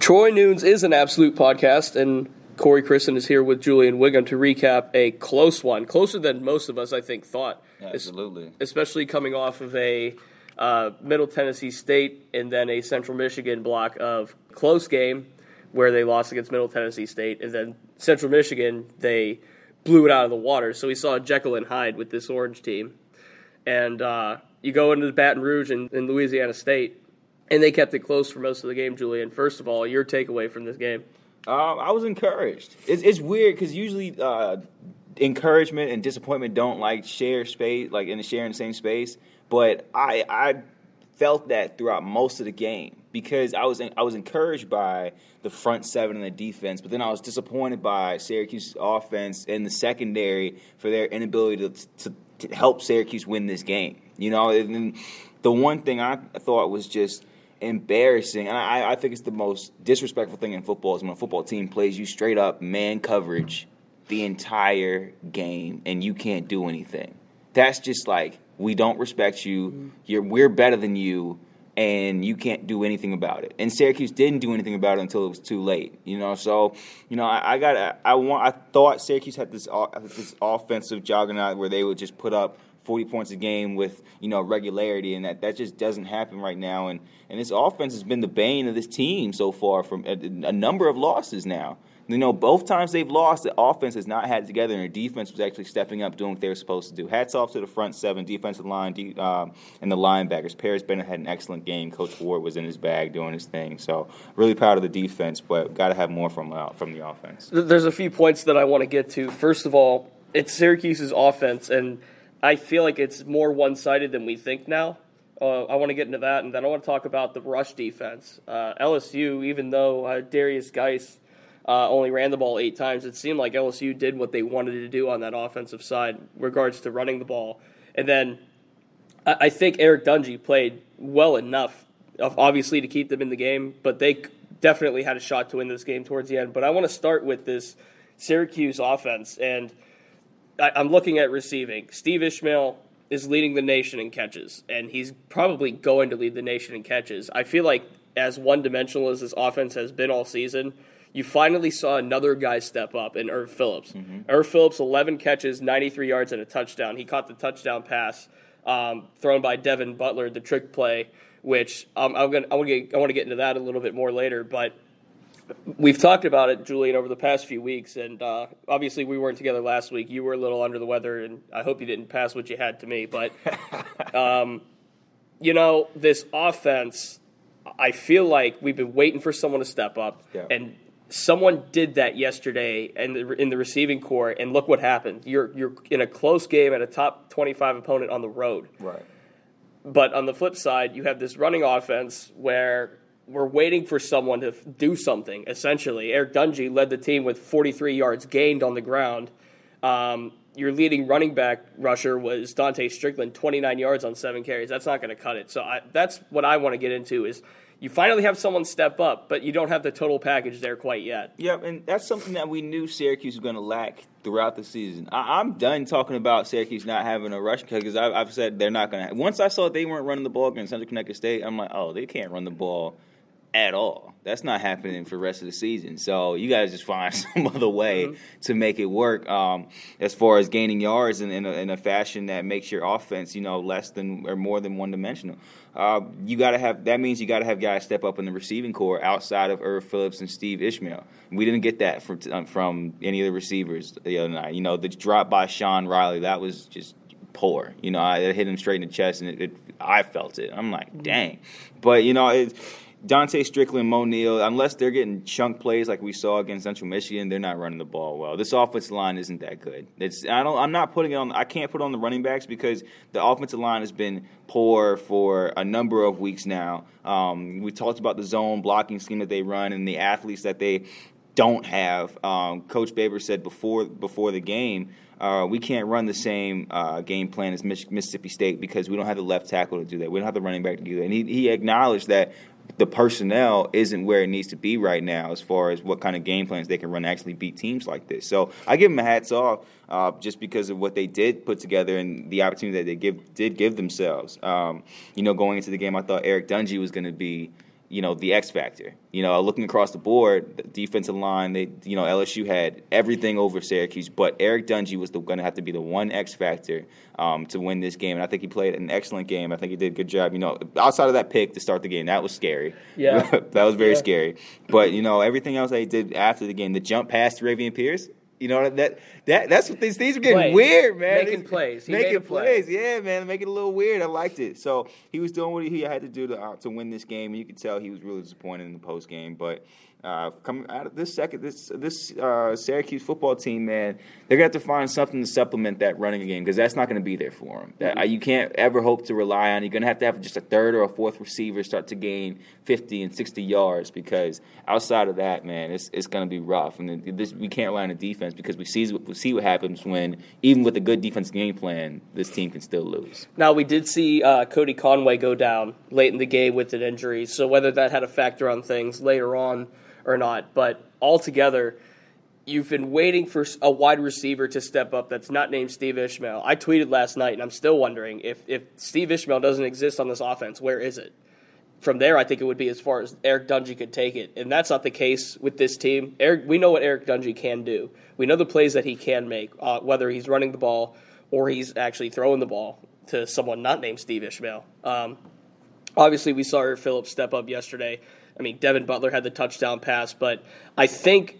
Troy Nunes is an absolute podcast, and Corey Christen is here with Julian Wiggum to recap a close one, closer than most of us, I think, thought. Yeah, absolutely. Especially coming off of a Middle Tennessee State and then a Central Michigan block of close game where they lost against Middle Tennessee State, and then Central Michigan, they blew it out of the water. So we saw Jekyll and Hyde with this Orange team. And you go into the Baton Rouge in Louisiana State, and they kept it close for most of the game, Julian. First of all, your takeaway from this game. I was encouraged. It's weird because usually encouragement and disappointment don't share space, sharing the same space. But I felt that throughout most of the game because I was encouraged by the front seven and the defense, but then I was disappointed by Syracuse's offense and the secondary for their inability to help Syracuse win this game. You know, and the one thing I thought was just embarrassing, and I think it's the most disrespectful thing in football, is when a football team plays you straight up man coverage the entire game and you can't do anything. That's just we don't respect you, we're better than you, and you can't do anything about it. And Syracuse didn't do anything about it until it was too late, you know. So, you know, I thought Syracuse had this offensive juggernaut where they would just put up 40 points a game with, you know, regularity, and that just doesn't happen right now. And this offense has been the bane of this team so far from a number of losses now. You know, both times they've lost, the offense has not had it together, and their defense was actually stepping up, doing what they were supposed to do. Hats off to the front seven, defensive line, and the linebackers. Paris Bennett had an excellent game. Coach Ward was in his bag doing his thing. So really proud of the defense, but got to have more from the offense. There's a few points that I want to get to. First of all, it's Syracuse's offense, and I feel like it's more one-sided than we think now. I want to get into that, and then I want to talk about the rush defense. LSU, even though Derrius Guice only ran the ball 8 times, it seemed like LSU did what they wanted to do on that offensive side in regards to running the ball. And then I think Eric Dungey played well enough, obviously, to keep them in the game, but they definitely had a shot to win this game towards the end. But I want to start with this Syracuse offense, and I'm looking at receiving. Steve Ishmael is leading the nation in catches, and he's probably going to lead the nation in catches. I feel like as one-dimensional as this offense has been all season, you finally saw another guy step up in Irv Phillips. Mm-hmm. Irv Phillips, 11 catches, 93 yards, and a touchdown. He caught the touchdown pass thrown by Devin Butler, the trick play, which I want to get into that a little bit more later, but we've talked about it, Julian, over the past few weeks, and obviously we weren't together last week. You were a little under the weather, and I hope you didn't pass what you had to me. But, you know, this offense, I feel like we've been waiting for someone to step up, yeah. And someone did that yesterday in the receiving corps, and look what happened. You're in a close game at a top 25 opponent on the road. Right. But on the flip side, you have this running offense where – we're waiting for someone to do something, essentially. Eric Dungey led the team with 43 yards gained on the ground. Your leading running back rusher was Dante Strickland, 29 yards on 7 carries. That's not going to cut it. So that's what I want to get into is you finally have someone step up, but you don't have the total package there quite yet. Yep, and that's something that we knew Syracuse was going to lack throughout the season. I'm done talking about Syracuse not having a rush because I've said they're not going to. Once I saw they weren't running the ball against Central Connecticut State, I'm like, oh, they can't run the ball at all. That's not happening for the rest of the season. So you guys just find some other way to make it work as far as gaining yards in a fashion that makes your offense, you know, less than or more than one-dimensional. You got to have guys step up in the receiving corps outside of Irv Phillips and Steve Ishmael. We didn't get that from any of the receivers the other night. You know, the drop by Sean Riley, that was just poor. You know, I hit him straight in the chest, and I felt it. I'm like, dang. But, you know, Dante Strickland, Mo Neal, unless they're getting chunk plays like we saw against Central Michigan, they're not running the ball well. This offensive line isn't that good. I can't put it on the running backs because the offensive line has been poor for a number of weeks now. We talked about the zone blocking scheme that they run and the athletes that they don't have. Coach Babers said before the game, we can't run the same game plan as Mississippi State because we don't have the left tackle to do that. We don't have the running back to do that. And he acknowledged that the personnel isn't where it needs to be right now as far as what kind of game plans they can run to actually beat teams like this. So I give them a hats off just because of what they did put together and the opportunity that they did give themselves. Going into the game, I thought Eric Dungey was going to be the X factor. Looking across the board, the defensive line, LSU had everything over Syracuse, but Eric Dungey was going to have to be the one X factor to win this game. And I think he played an excellent game. I think he did a good job. Outside of that pick to start the game, that was scary. Yeah, that was very scary. But everything else that he did after the game, the jump pass to Ravion Pierce. That's what these things are getting weird, man. Making plays, man. Make it a little weird. I liked it. So he was doing what he had to do to win this game, and you could tell he was really disappointed in the post game. But coming out of this Syracuse football team, man, they're gonna have to find something to supplement that running game because that's not gonna be there for them. That you can't ever hope to rely on. You're gonna have to have just a third or a fourth receiver start to gain 50 and 60 yards because outside of that, man, it's gonna be rough. And we can't rely on the defense. Because we see what happens when, even with a good defense game plan, this team can still lose. Now, we did see Cody Conway go down late in the game with an injury, so whether that had a factor on things later on or not. But altogether, you've been waiting for a wide receiver to step up that's not named Steve Ishmael. I tweeted last night, and I'm still wondering, if Steve Ishmael doesn't exist on this offense, where is it? From there, I think it would be as far as Eric Dungey could take it, and that's not the case with this team. We know what Eric Dungey can do. We know the plays that he can make, whether he's running the ball or he's actually throwing the ball to someone not named Steve Ishmael. Obviously, we saw Irv Phillips step up yesterday. I mean, Devin Butler had the touchdown pass, but I think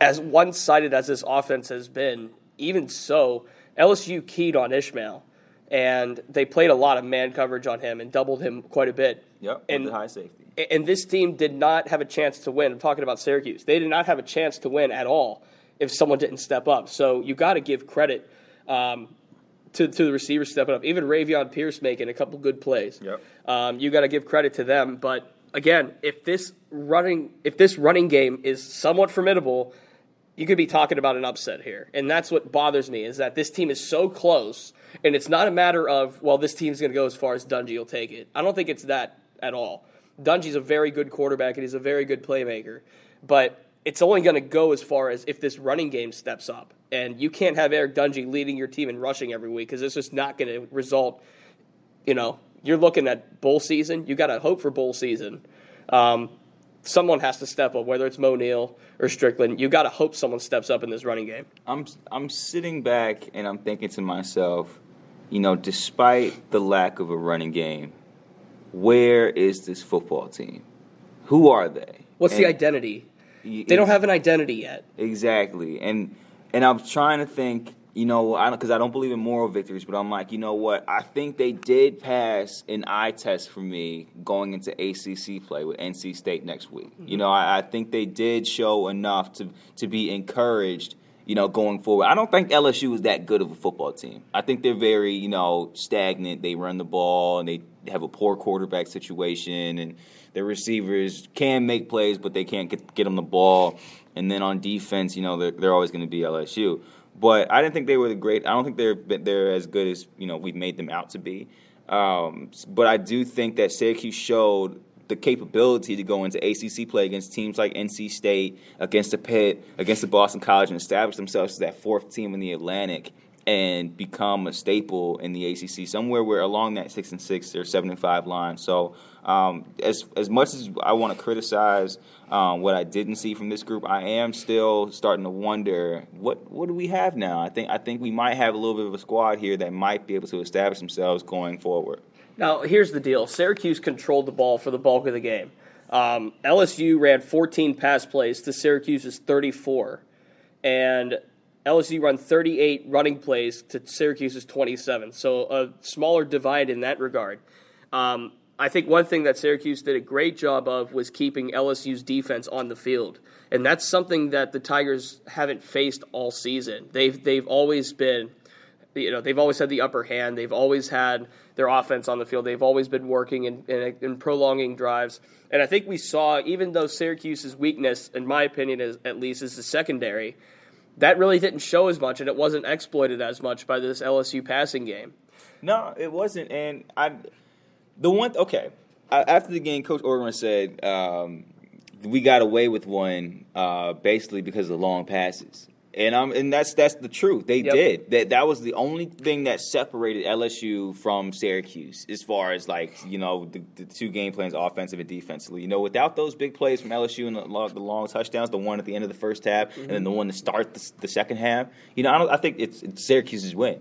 as one-sided as this offense has been, even so, LSU keyed on Ishmael. And they played a lot of man coverage on him and doubled him quite a bit. Yep, and the high safety. And this team did not have a chance to win. I'm talking about Syracuse. They did not have a chance to win at all if someone didn't step up. So you got to give credit to the receivers stepping up. Even Ravion Pierce making a couple good plays. Yep. You got to give credit to them. But again, if this running game is somewhat formidable, you could be talking about an upset here. And that's what bothers me is that this team is so close, and it's not a matter of, well, this team's going to go as far as Dungey will take it. I don't think it's that at all. Dungey's a very good quarterback, and he's a very good playmaker. But it's only going to go as far as if this running game steps up. And you can't have Eric Dungey leading your team in rushing every week because it's just not going to result. You're looking at bowl season. You got to hope for bowl season. Someone has to step up, whether it's Mo Neal or Strickland. You got to hope someone steps up in this running game. I'm sitting back and I'm thinking to myself, despite the lack of a running game, where is this football team? Who are they? What's the identity? They don't have an identity yet. Exactly, and I'm trying to think. Because I don't believe in moral victories, but I'm like, you know what? I think they did pass an eye test for me going into ACC play with NC State next week. Mm-hmm. I think they did show enough to be encouraged, going forward. I don't think LSU is that good of a football team. I think they're very, stagnant. They run the ball, and they have a poor quarterback situation, and their receivers can make plays, but they can't get them the ball. And then on defense, they're always going to be LSU. But I didn't think they were I don't think they're as good as we've made them out to be. But I do think that Syracuse showed the capability to go into ACC play against teams like NC State, against the Pitt, against the Boston College, and establish themselves as that fourth team in the Atlantic and become a staple in the ACC, somewhere where along that 6-6 or 7-5 line. So as much as I want to criticize what I didn't see from this group, I am still starting to wonder what do we have now? I think we might have a little bit of a squad here that might be able to establish themselves going forward. Now, here's the deal. Syracuse controlled the ball for the bulk of the game. LSU ran 14 pass plays to Syracuse's 34, and LSU run 38 running plays to Syracuse's 27, so a smaller divide in that regard. I think one thing that Syracuse did a great job of was keeping LSU's defense on the field. And that's something that the Tigers haven't faced all season. They've always been, you know, they've always had the upper hand. They've always had their offense on the field. They've always been working and prolonging drives. And I think we saw, even though Syracuse's weakness, in my opinion is, at least, is the secondary, that really didn't show as much, and it wasn't exploited as much by this LSU passing game. No, it wasn't. And after the game, Coach Orgeron said we got away with one basically because of the long passes. And that's the truth. They did. That was the only thing that separated LSU from Syracuse as far as, like, you know, the two game plans, offensive and defensively. You know, without those big plays from LSU and the long touchdowns, the one at the end of the first half and then the one to start the second half, you know, I think it's Syracuse's win.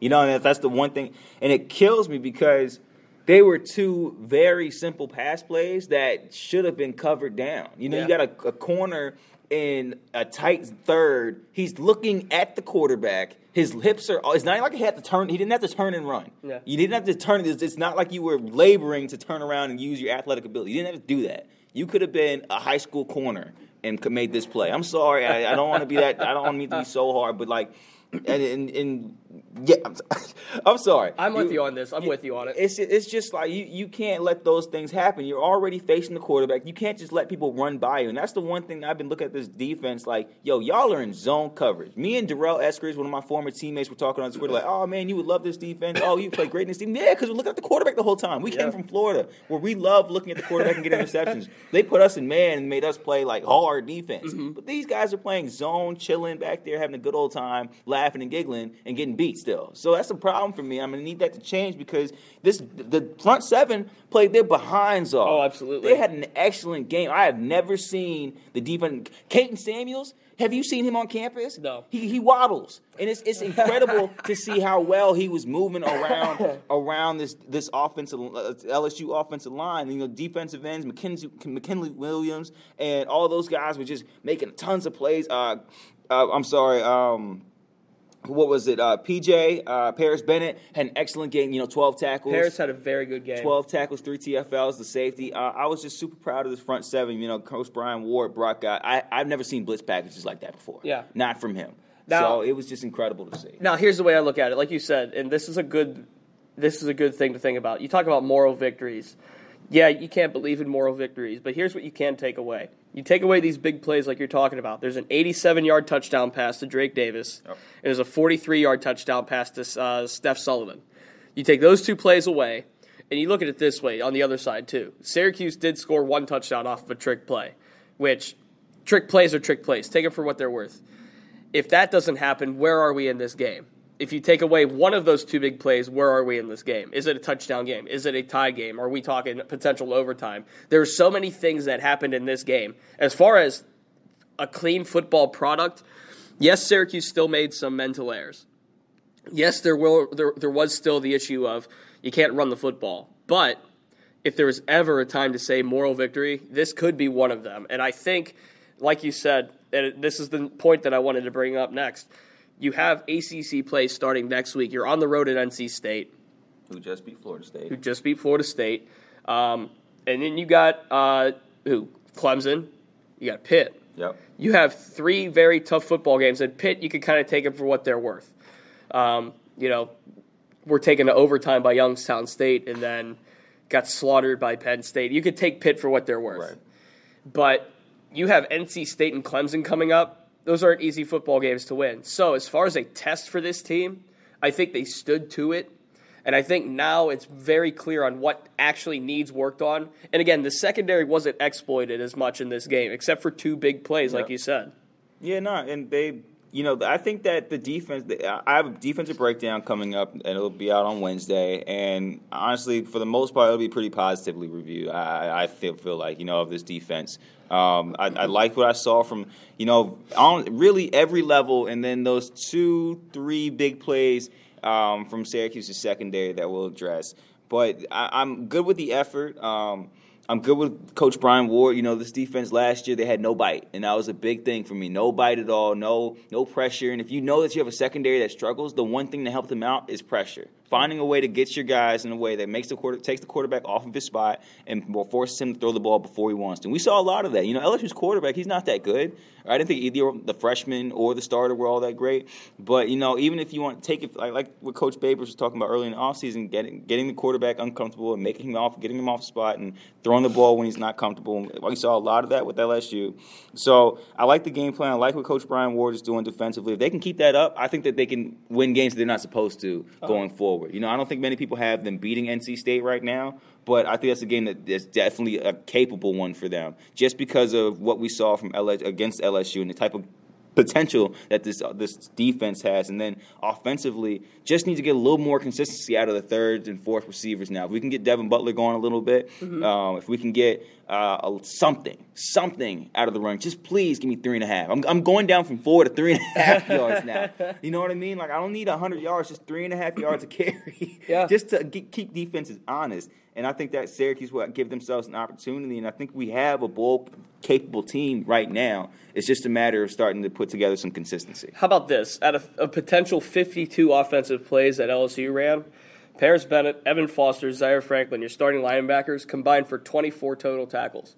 You know, and that's the one thing. And it kills me because they were two very simple pass plays that should have been covered down. You know, you got a corner – in a tight third, he's looking at the quarterback. His hips are – it's not like he had to turn – he didn't have to turn and run. Yeah. You didn't have to turn – it's not like you were laboring to turn around and use your athletic ability. You didn't have to do that. You could have been a high school corner and made this play. I'm sorry. I don't want to be that – I don't want me to be so hard, but, like – I'm sorry. I'm with you on this. I'm with you on it. It's just like you can't let those things happen. You're already facing the quarterback. You can't just let people run by you. And that's the one thing I've been looking at this defense like, yo, y'all are in zone coverage. Me and Darrell Eskridge, one of my former teammates, were talking on Twitter like, oh, man, you would love this defense. Oh, you play great in this team. Yeah, because we're looking at the quarterback the whole time. We came from Florida where we love looking at the quarterback and getting interceptions. They put us in man and made us play like hard defense. Mm-hmm. But these guys are playing zone, chilling back there, having a good old time, laughing and giggling and getting beat still. So that's a problem for me. I'm going to need that to change because the front seven played their behinds off. Oh, absolutely. They had an excellent game. I have never seen the defense. Caden Samuels, have you seen him on campus? No. He waddles. And it's incredible to see how well he was moving around this offensive LSU offensive line. You know, defensive ends, McKinley Williams, and all those guys were just making tons of plays. What was it? PJ, Paris Bennett had an excellent game, you know, 12 tackles. Paris had a very good game. 12 tackles, 3 TFLs, the safety. I was just super proud of this front seven. You know, Coach Brian Ward brought guys. I've never seen blitz packages like that before. Yeah. Not from him. So it was just incredible to see. Now, here's the way I look at it. Like you said, and this is a good thing to think about. You talk about moral victories. Yeah, you can't believe in moral victories, but here's what you can take away. You take away these big plays like you're talking about. There's an 87-yard touchdown pass to Drake Davis, and there's a 43-yard touchdown pass to Steph Sullivan. You take those two plays away, and you look at it this way on the other side too. Syracuse did score one touchdown off of a trick play, which trick plays are trick plays. Take them for what they're worth. If that doesn't happen, where are we in this game? If you take away one of those two big plays, where are we in this game? Is it a touchdown game? Is it a tie game? Are we talking potential overtime? There are so many things that happened in this game. As far as a clean football product, yes, Syracuse still made some mental errors. Yes, there was still the issue of you can't run the football. But if there was ever a time to say moral victory, this could be one of them. And I think, like you said, and this is the point that I wanted to bring up next, you have ACC play starting next week. You're on the road at NC State. Who just beat Florida State. And then you got Clemson. You got Pitt. Yep. You have three very tough football games. And Pitt, you could kind of take them for what they're worth. You know, we're taken to overtime by Youngstown State and then got slaughtered by Penn State. You could take Pitt for what they're worth. Right. But you have NC State and Clemson coming up. Those aren't easy football games to win. So as far as a test for this team, I think they stood to it. And I think now it's very clear on what actually needs worked on. And again, the secondary wasn't exploited as much in this game, except for two big plays, like you said. Yeah, no, and they – you know, I think that the defense – I have a defensive breakdown coming up, and it'll be out on Wednesday. And honestly, for the most part, it'll be pretty positively reviewed, I feel like, you know, of this defense. I like what I saw from, you know, on really every level, and then those 2-3 big plays from Syracuse's secondary that we'll address. But I'm good with the effort. I'm good with Coach Brian Ward. You know, this defense last year, they had no bite, and that was a big thing for me. No bite at all, no pressure. And if you know that you have a secondary that struggles, the one thing to help them out is pressure. finding a way to get your guys in a way that makes takes the quarterback off of his spot and forces him to throw the ball before he wants to. And we saw a lot of that. You know, LSU's quarterback, he's not that good. I didn't think either the freshman or the starter were all that great. But, you know, even if you want to take it, like what Coach Babers was talking about early in the offseason, getting the quarterback uncomfortable and getting him off the spot and throwing the ball when he's not comfortable. We saw a lot of that with LSU. So I like the game plan. I like what Coach Brian Ward is doing defensively. If they can keep that up, I think that they can win games that they're not supposed to going forward. You know, I don't think many people have them beating NC State right now, but I think that's a game that is definitely a capable one for them just because of what we saw from against LSU and the type of potential that this defense has. And then offensively, just need to get a little more consistency out of the third and fourth receivers now. If we can get Devin Butler going a little bit, if we can get something out of the run, just please give me 3.5. I'm going down from 4 to 3.5 yards now. You know what I mean? Like, I don't need 100 yards, just 3.5 yards a carry just to keep defenses honest. And I think that Syracuse will give themselves an opportunity, and I think we have a bowl-capable team right now. It's just a matter of starting to put together some consistency. How about this? Out of a potential 52 offensive plays that LSU ran, Paris Bennett, Evan Foster, Zaire Franklin, your starting linebackers, combined for 24 total tackles.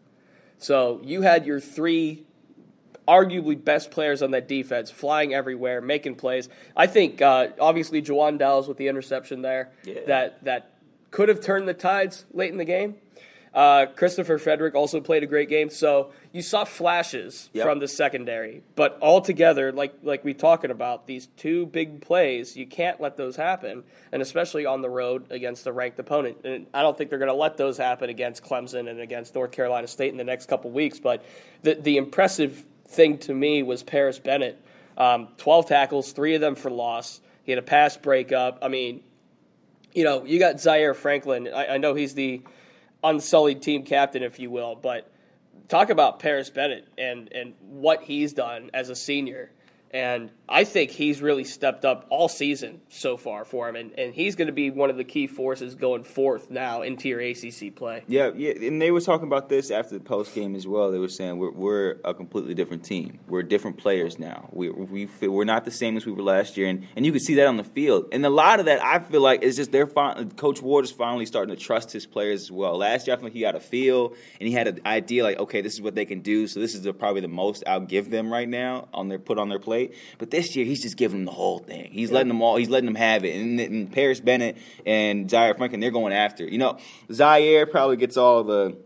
So you had your three arguably best players on that defense, flying everywhere, making plays. I think, obviously, Jawan Dallas with the interception there, that could have turned the tides late in the game. Christopher Frederick also played a great game. So you saw flashes from the secondary. But altogether, like we're talking about, these two big plays, you can't let those happen, and especially on the road against a ranked opponent. And I don't think they're going to let those happen against Clemson and against North Carolina State in the next couple weeks. But the impressive thing to me was Paris Bennett. 12 tackles, 3 of them for loss. He had a pass breakup. I mean, you know, you got Zaire Franklin. I know he's the unsullied team captain, if you will, but talk about Paris Bennett and what he's done as a senior. And I think he's really stepped up all season so far for him, and he's going to be one of the key forces going forth now into your ACC play. Yeah, and they were talking about this after the postgame as well. They were saying we're a completely different team. We're different players now. We're not the same as we were last year, and you can see that on the field. And a lot of that, I feel like, is just Coach Ward is finally starting to trust his players as well. Last year, I feel like he got a feel, and he had an idea like, okay, this is what they can do, so this is probably the most I'll give them right now on their plate. But this year, he's just giving them the whole thing. He's letting them all. He's letting them have it. And Paris Bennett and Zaire Franklin, they're going after it. You know, Zaire probably gets all the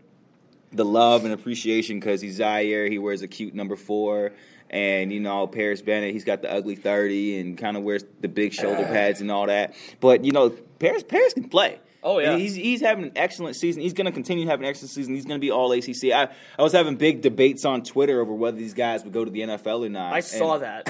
love and appreciation because he's Zaire. He wears a cute number 4. And, you know, Paris Bennett, he's got the ugly 30 and kind of wears the big shoulder pads and all that. But, you know, Paris can play. Oh, yeah. And he's having an excellent season. He's going to continue to have an excellent season. He's going to be all ACC. I was having big debates on Twitter over whether these guys would go to the NFL or not. I saw that.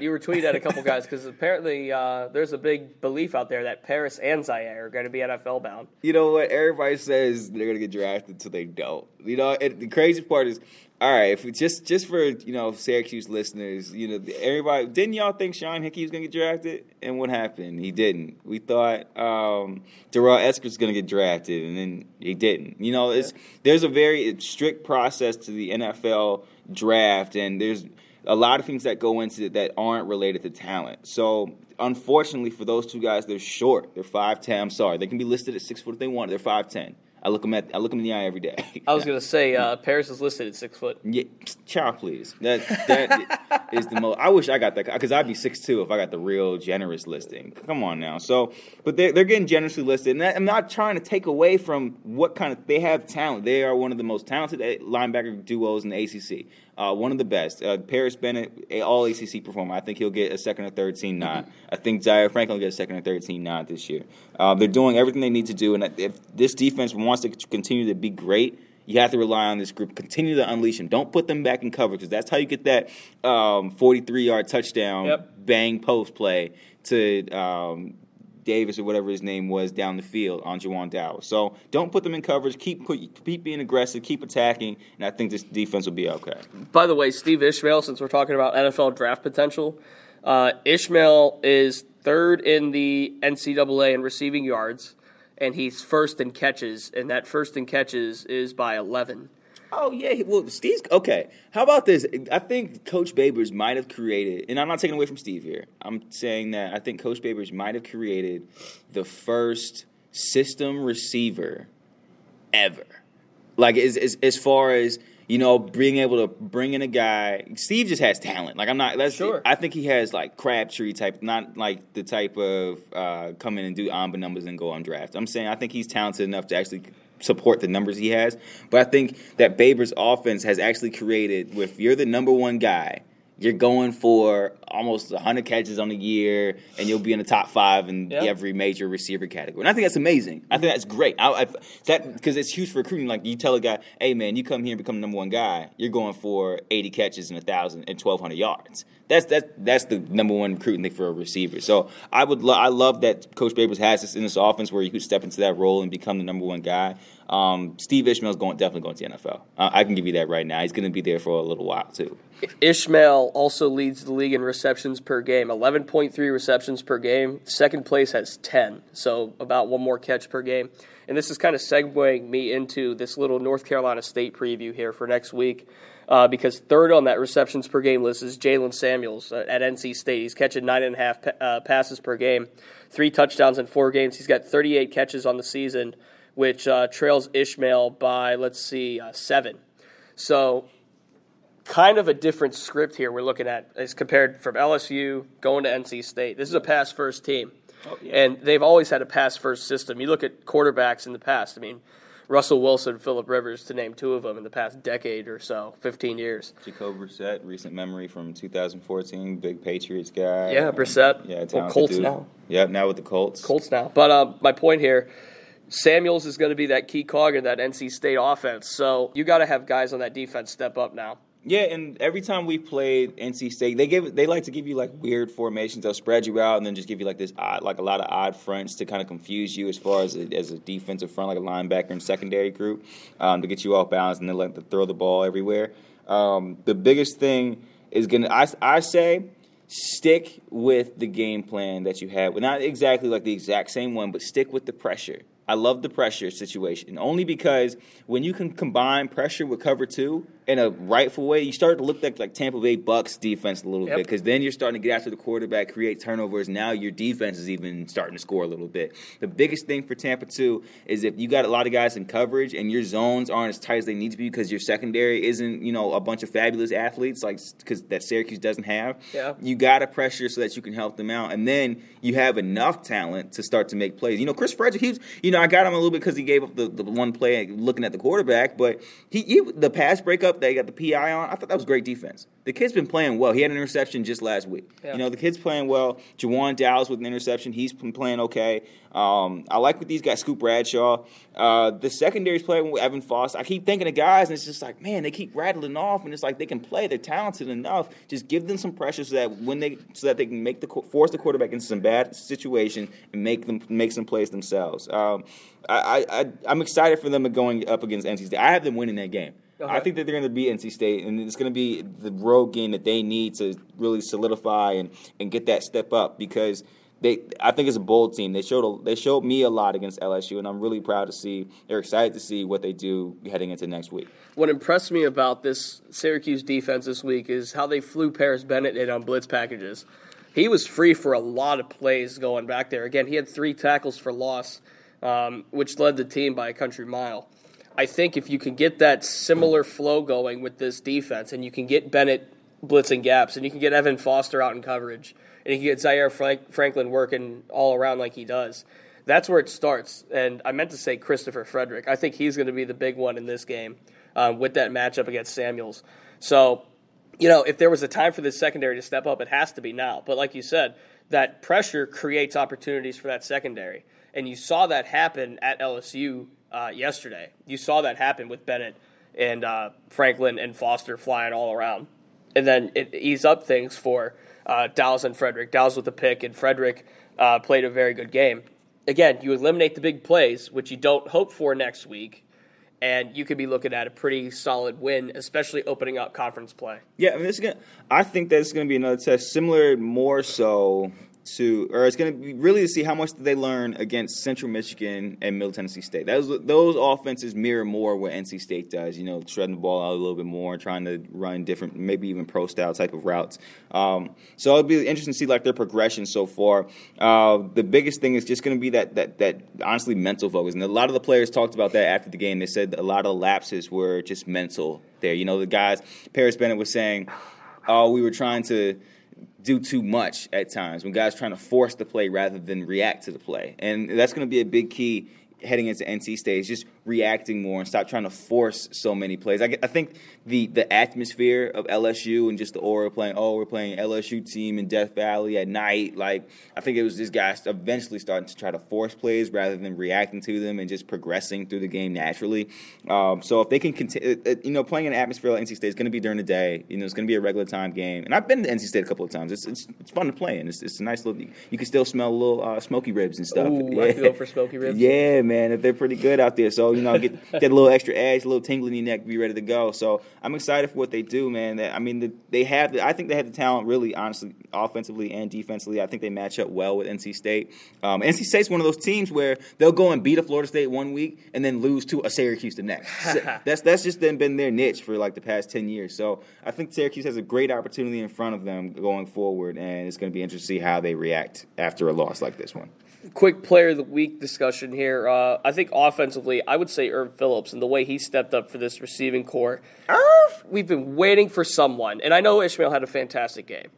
You were tweeting at a couple guys because apparently there's a big belief out there that Paris and Zaire are going to be NFL bound. You know what? Everybody says they're going to get drafted until they don't. You know, the crazy part is, all right, if we just for, you know, Syracuse listeners, you know, everybody, didn't y'all think Sean Hickey was going to get drafted? And what happened? He didn't. We thought Darrell Eskridge was going to get drafted, and then he didn't. You know, there's a very strict process to the NFL draft, and there's a lot of things that go into it that aren't related to talent. So, unfortunately, for those two guys, they're short. They're 5'10". I'm sorry. They can be listed at 6 foot if they want. They're 5'10". I look him in the eye every day. I was going to say Paris is listed at 6 foot. Yeah, child, please. That is the most. I wish I got that because I'd be 6'2" if I got the real generous listing. Come on now. So, but they're getting generously listed, and I'm not trying to take away from what kind of they have talent. They are one of the most talented linebacker duos in the ACC. One of the best. Paris Bennett, all ACC performer. I think he'll get a second or third team nod. I think Zaire Franklin will get a second or third team nod this year. They're doing everything they need to do, and if this defense wants to continue to be great, you have to rely on this group. Continue to unleash them. Don't put them back in cover because that's how you get that 43-yard touchdown bang post play to Davis or whatever his name was down the field on Jawan Dallas. So don't put them in coverage. Keep being aggressive. Keep attacking, and I think this defense will be okay. By the way, Steve Ishmael, since we're talking about NFL draft potential, Ishmael is third in the NCAA in receiving yards, and he's first in catches, and that first in catches is by 11. Oh, yeah. Well, Steve's – okay. How about this? I think Coach Babers might have created – and I'm not taking away from Steve here. I'm saying that I think Coach Babers might have created the first system receiver ever. Like, as far as, you know, being able to bring in a guy – Steve just has talent. Like, I'm not – that's sure. I think he has, like, Crabtree type – not, like, the type of come in and do omba numbers and go on draft. I'm saying I think he's talented enough to actually – support the numbers he has. But I think that Babers' offense has actually created, if you're the number one guy, you're going for almost 100 catches on the year, and you'll be in the top five in every major receiver category. And I think that's amazing. I think that's great. Because it's huge for recruiting. Like, you tell a guy, hey, man, you come here and become the number one guy, you're going for 80 catches and 1,000 and 1,200 yards. That's the number one recruiting thing for a receiver. So I love that Coach Babers has this in this offense where you could step into that role and become the number one guy. Steve Ishmael's definitely going to the NFL. I can give you that right now. He's going to be there for a little while too. Ishmael also leads the league in receptions per game, 11.3 receptions per game. Second place has 10, so about one more catch per game. And this is kind of segueing me into this little North Carolina State preview here for next week, because third on that receptions per game list is Jalen Samuels at NC State. He's catching 9.5 passes per game, 3 touchdowns in 4 games. He's got 38 catches on the season, which trails Ishmael by, 7. So kind of a different script here we're looking at as compared from LSU going to NC State. This is a pass-first team, and they've always had a pass-first system. You look at quarterbacks in the past. I mean, Russell Wilson, Phillip Rivers, to name two of them in the past decade or so, 15 years. Jacob Brissett, recent memory from 2014, big Patriots guy. Yeah, Brissett. Yeah, Colts dude. Now. Yeah, now with the Colts. Colts now. But my point here, Samuels is going to be that key cog in that NC State offense. So you got to have guys on that defense step up now. Yeah, and every time we played NC State, they like to give you weird formations. They'll spread you out and then just give you this odd, a lot of odd fronts to kind of confuse you as far as a defensive front, like a linebacker and secondary group, to get you off balance, and then like to throw the ball everywhere. The biggest thing is gonna, I say, stick with the game plan that you have. Well, not exactly the exact same one, but stick with the pressure. I love the pressure situation, only because when you can combine pressure with cover two in a rightful way, you start to look like Tampa Bay Bucks defense a little bit, because then you're starting to get after the quarterback, create turnovers. Now your defense is even starting to score a little bit. The biggest thing for Tampa, too, is if you got a lot of guys in coverage and your zones aren't as tight as they need to be because your secondary isn't, a bunch of fabulous athletes because that Syracuse doesn't have, you got to pressure so that you can help them out. And then you have enough talent to start to make plays. Chris Frederick, he was, I got him a little bit because he gave up the one play looking at the quarterback, but he the pass breakup that he got the PI on, I thought that was great defense. The kid's been playing well. He had an interception just last week. Yeah. The kid's playing well. Jawan Dallas with an interception. He's been playing okay. I like what these guys, Scoop Bradshaw. The secondary's playing with Evan Foster. I keep thinking of guys, and it's just they keep rattling off, and it's they can play. They're talented enough. Just give them some pressure so that they can force the quarterback into some bad situation and make some plays themselves. I'm excited for them going up against NC State. I have them winning that game. Okay. I think that they're going to beat NC State, and it's going to be the road game that they need to really solidify and get that step up, because I think it's a bold team. They showed me a lot against LSU, and I'm really proud to see. They're excited to see what they do heading into next week. What impressed me about this Syracuse defense this week is how they flew Paris Bennett in on blitz packages. He was free for a lot of plays going back there. Again, he had 3 tackles for loss, which led the team by a country mile. I think if you can get that similar flow going with this defense, and you can get Bennett blitzing gaps, and you can get Evan Foster out in coverage, and you can get Zaire Franklin working all around like he does, that's where it starts. And I meant to say Christopher Frederick. I think he's going to be the big one in this game with that matchup against Samuels. So, if there was a time for the secondary to step up, it has to be now. But like you said, that pressure creates opportunities for that secondary. And you saw that happen at LSU yesterday. You saw that happen with Bennett and Franklin and Foster flying all around. And then it eased up things for Dallas and Frederick. Dallas with the pick, and Frederick played a very good game. Again, you eliminate the big plays, which you don't hope for next week, and you could be looking at a pretty solid win, especially opening up conference play. Yeah, I think that's going to be another test, similar more so it's going to be really to see how much they learn against Central Michigan and Middle Tennessee State. Those offenses mirror more what NC State does, shredding the ball out a little bit more, trying to run different, maybe even pro-style type of routes. So it'll be interesting to see, their progression so far. The biggest thing is just going to be that honestly, mental focus. And a lot of the players talked about that after the game. They said a lot of lapses were just mental there. The guys, Paris Bennett was saying, oh, we were trying to do too much at times when guys trying to force the play rather than react to the play. And that's going to be a big key heading into NC State, is just reacting more and stop trying to force so many plays. I think the atmosphere of LSU and just the aura of playing, we're playing LSU team in Death Valley at night. I think it was these guys eventually starting to try to force plays rather than reacting to them and just progressing through the game naturally. So if they can continue, playing in an atmosphere like NC State is going to be during the day. It's going to be a regular time game. And I've been to NC State a couple of times. It's fun to play in. It's a nice little. You can still smell a little smoky ribs and stuff. Ooh, yeah. I feel for smoky ribs. Yeah, man, they're pretty good out there. So get that little extra edge, a little tingle in your neck, be ready to go. So I'm excited for what they do, man. I think they have the talent, really, honestly, offensively and defensively. I think they match up well with NC State. NC State's one of those teams where they'll go and beat a Florida State one week and then lose to a Syracuse the next. That's just been their niche for the past 10 years. So I think Syracuse has a great opportunity in front of them going forward, and it's going to be interesting to see how they react after a loss like this one. Quick player of the week discussion here. I think offensively, I would say Irv Phillips and the way he stepped up for this receiving corps. Irv, we've been waiting for someone, and I know Ishmael had a fantastic game.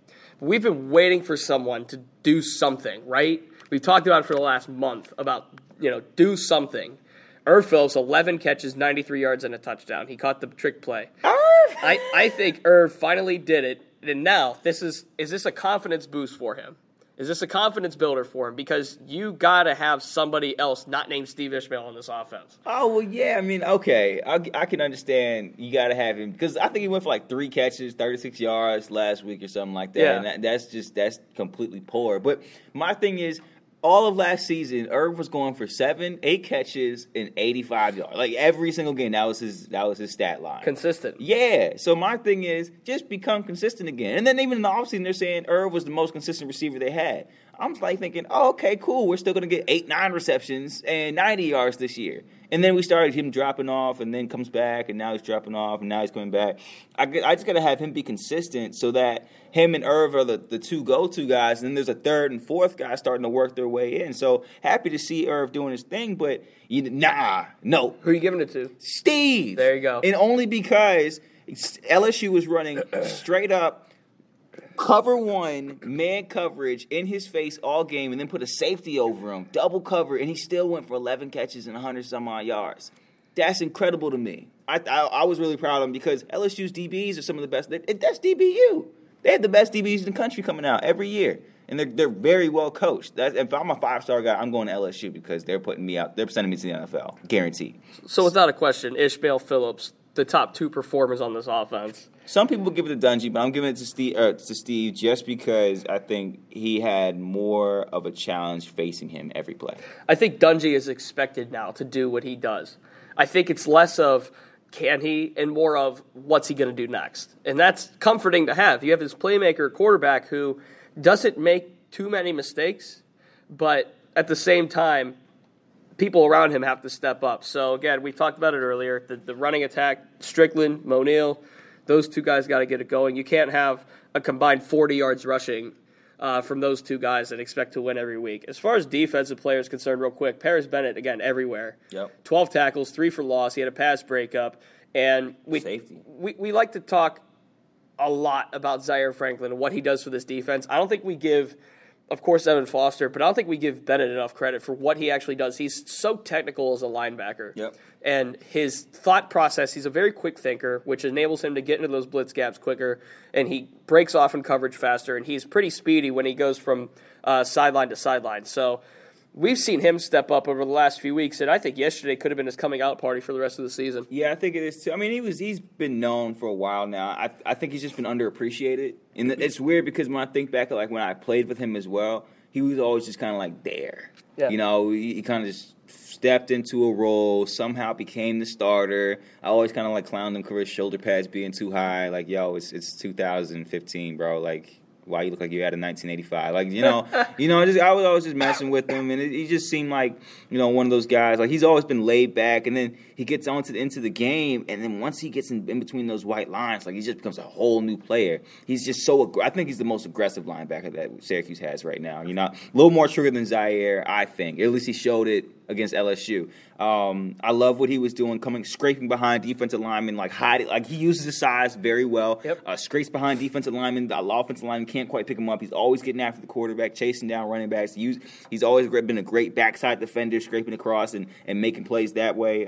But we've been waiting for someone to do something, right? We've talked about it for the last month about, do something. Irv Phillips, 11 catches, 93 yards, and a touchdown. He caught the trick play. Irv! I think Irv finally did it, and now is this a confidence boost for him? Is this a confidence builder for him? Because you got to have somebody else not named Steve Ishmael on this offense. Oh, well, yeah. Okay. I can understand you got to have him. Because I think he went for 3 catches, 36 yards last week or something like that. Yeah. And that's completely poor. But my thing is, all of last season, Irv was going for 7, 8 catches and 85 yards. Every single game, that was his stat line. Consistent. Yeah. So my thing is, just become consistent again. And then even in the offseason, they're saying Irv was the most consistent receiver they had. I'm thinking, okay, cool. We're still going to get 8, 9 receptions and 90 yards this year. And then we started him dropping off, and then comes back, and now he's dropping off, and now he's coming back. I just got to have him be consistent so that him and Irv are the two go-to guys, and then there's a third and fourth guy starting to work their way in. So happy to see Irv doing his thing, but no. Who are you giving it to? Steve. There you go. And only because LSU was running straight up, cover one, man coverage in his face all game, and then put a safety over him, double cover, and he still went for 11 catches and 100-some-odd yards. That's incredible to me. I was really proud of him because LSU's DBs are some of the best. That's DBU. They have the best DBs in the country coming out every year, and they're very well coached. If I'm a 5-star guy, I'm going to LSU because they're putting me out. They're sending me to the NFL, guaranteed. So without a question, Ishmael Phillips, the top two performers on this offense. Some people give it to Dungey, but I'm giving it to Steve just because I think he had more of a challenge facing him every play. I think Dungey is expected now to do what he does. I think it's less of can he and more of what's he going to do next. And that's comforting to have. You have this playmaker quarterback who doesn't make too many mistakes, but at the same time, people around him have to step up. So, again, we talked about it earlier. The running attack, Strickland, Mo Neal, those two guys got to get it going. You can't have a combined 40 yards rushing from those two guys and expect to win every week. As far as defensive players concerned, real quick, Paris Bennett, again, everywhere. Yep. 12 tackles, 3 for loss. He had a pass breakup. And we like to talk a lot about Zaire Franklin and what he does for this defense. I don't think we give – of course, Evan Foster, but I don't think we give Bennett enough credit for what he actually does. He's so technical as a linebacker. Yep. And his thought process, he's a very quick thinker, which enables him to get into those blitz gaps quicker, and he breaks off in coverage faster, and he's pretty speedy when he goes from sideline to sideline. So we've seen him step up over the last few weeks, and I think yesterday could have been his coming-out party for the rest of the season. Yeah, I think it is, too. He's been known for a while now. I think he's just been underappreciated. And it's weird because when I think back, when I played with him as well, he was always just kind of there. Yeah. He kind of just stepped into a role, somehow became the starter. I always kind of clowned him for his shoulder pads being too high. It's 2015, bro. why you look like you're out of 1985. Like, I was always just messing with him, and he just seemed like, one of those guys. Like, he's always been laid back, and then he gets into the game, and then once he gets in between those white lines, like, he just becomes a whole new player. He's just so – I think he's the most aggressive linebacker that Syracuse has right now. A little more trigger than Zaire, I think. At least he showed it against LSU. I love what he was doing, scraping behind defensive linemen, like hiding. Like, he uses his size very well. Yep. Scrapes behind defensive linemen. The offensive linemen can't quite pick him up. He's always getting after the quarterback, chasing down running backs. He's always been a great backside defender, scraping across and making plays that way.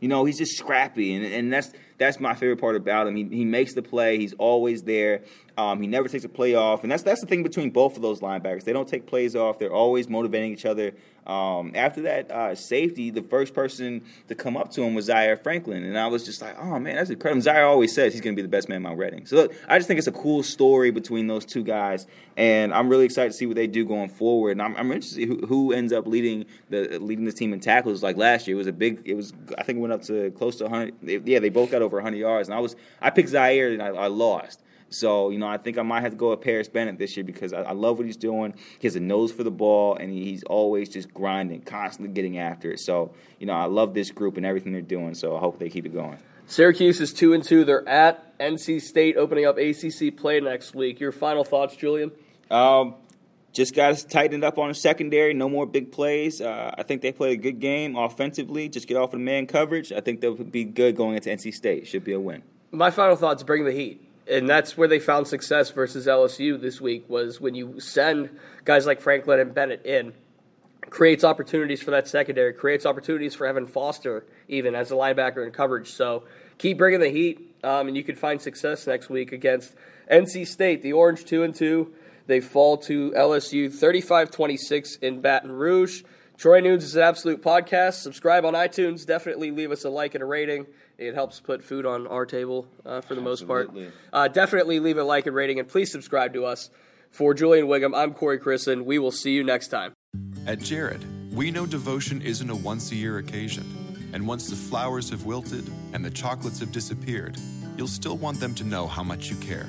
He's just scrappy, and that's my favorite part about him. He makes the play. He's always there. He never takes a play off, and that's the thing between both of those linebackers. They don't take plays off. They're always motivating each other. After that safety, the first person to come up to him was Zaire Franklin, and I was just like, oh, man, that's incredible. Zaire always says he's going to be the best man in Mount Redding. So, look, I just think it's a cool story between those two guys, and I'm really excited to see what they do going forward. And I'm interested who ends up leading the team in tackles. Like last year, I think it went up to close to 100. Yeah, they both got over 100 yards, and I picked Zaire, and I lost. So, I think I might have to go with Paris Bennett this year because I love what he's doing. He has a nose for the ball, and he's always just grinding, constantly getting after it. So, I love this group and everything they're doing, so I hope they keep it going. Syracuse is 2-2. They're at NC State, opening up ACC play next week. Your final thoughts, Julian? Just got to tighten it up on the secondary. No more big plays. I think they played a good game offensively. Just get off of the man coverage. I think that would be good going into NC State. Should be a win. My final thoughts, bring the heat. And that's where they found success versus LSU this week, was when you send guys like Franklin and Bennett in, creates opportunities for that secondary, creates opportunities for Evan Foster even as a linebacker in coverage. So keep bringing the heat, and you can find success next week against NC State. The Orange 2-2. They fall to LSU 35-26 in Baton Rouge. Troy Nunes is an absolute podcast. Subscribe on iTunes. Definitely leave us a like and a rating. It helps put food on our table for the Absolutely. Most part. Definitely leave a like and rating, and please subscribe to us. For Julian Wiggum, I'm Corey Christen. We will see you next time. At Jared, we know devotion isn't a once-a-year occasion. And once the flowers have wilted and the chocolates have disappeared, you'll still want them to know how much you care.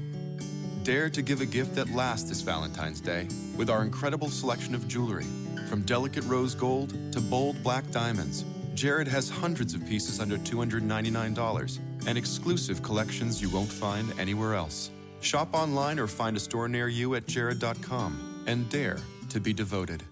Dare to give a gift that lasts this Valentine's Day with our incredible selection of jewelry. From delicate rose gold to bold black diamonds, Jared has hundreds of pieces under $299 and exclusive collections you won't find anywhere else. Shop online or find a store near you at jared.com and dare to be devoted.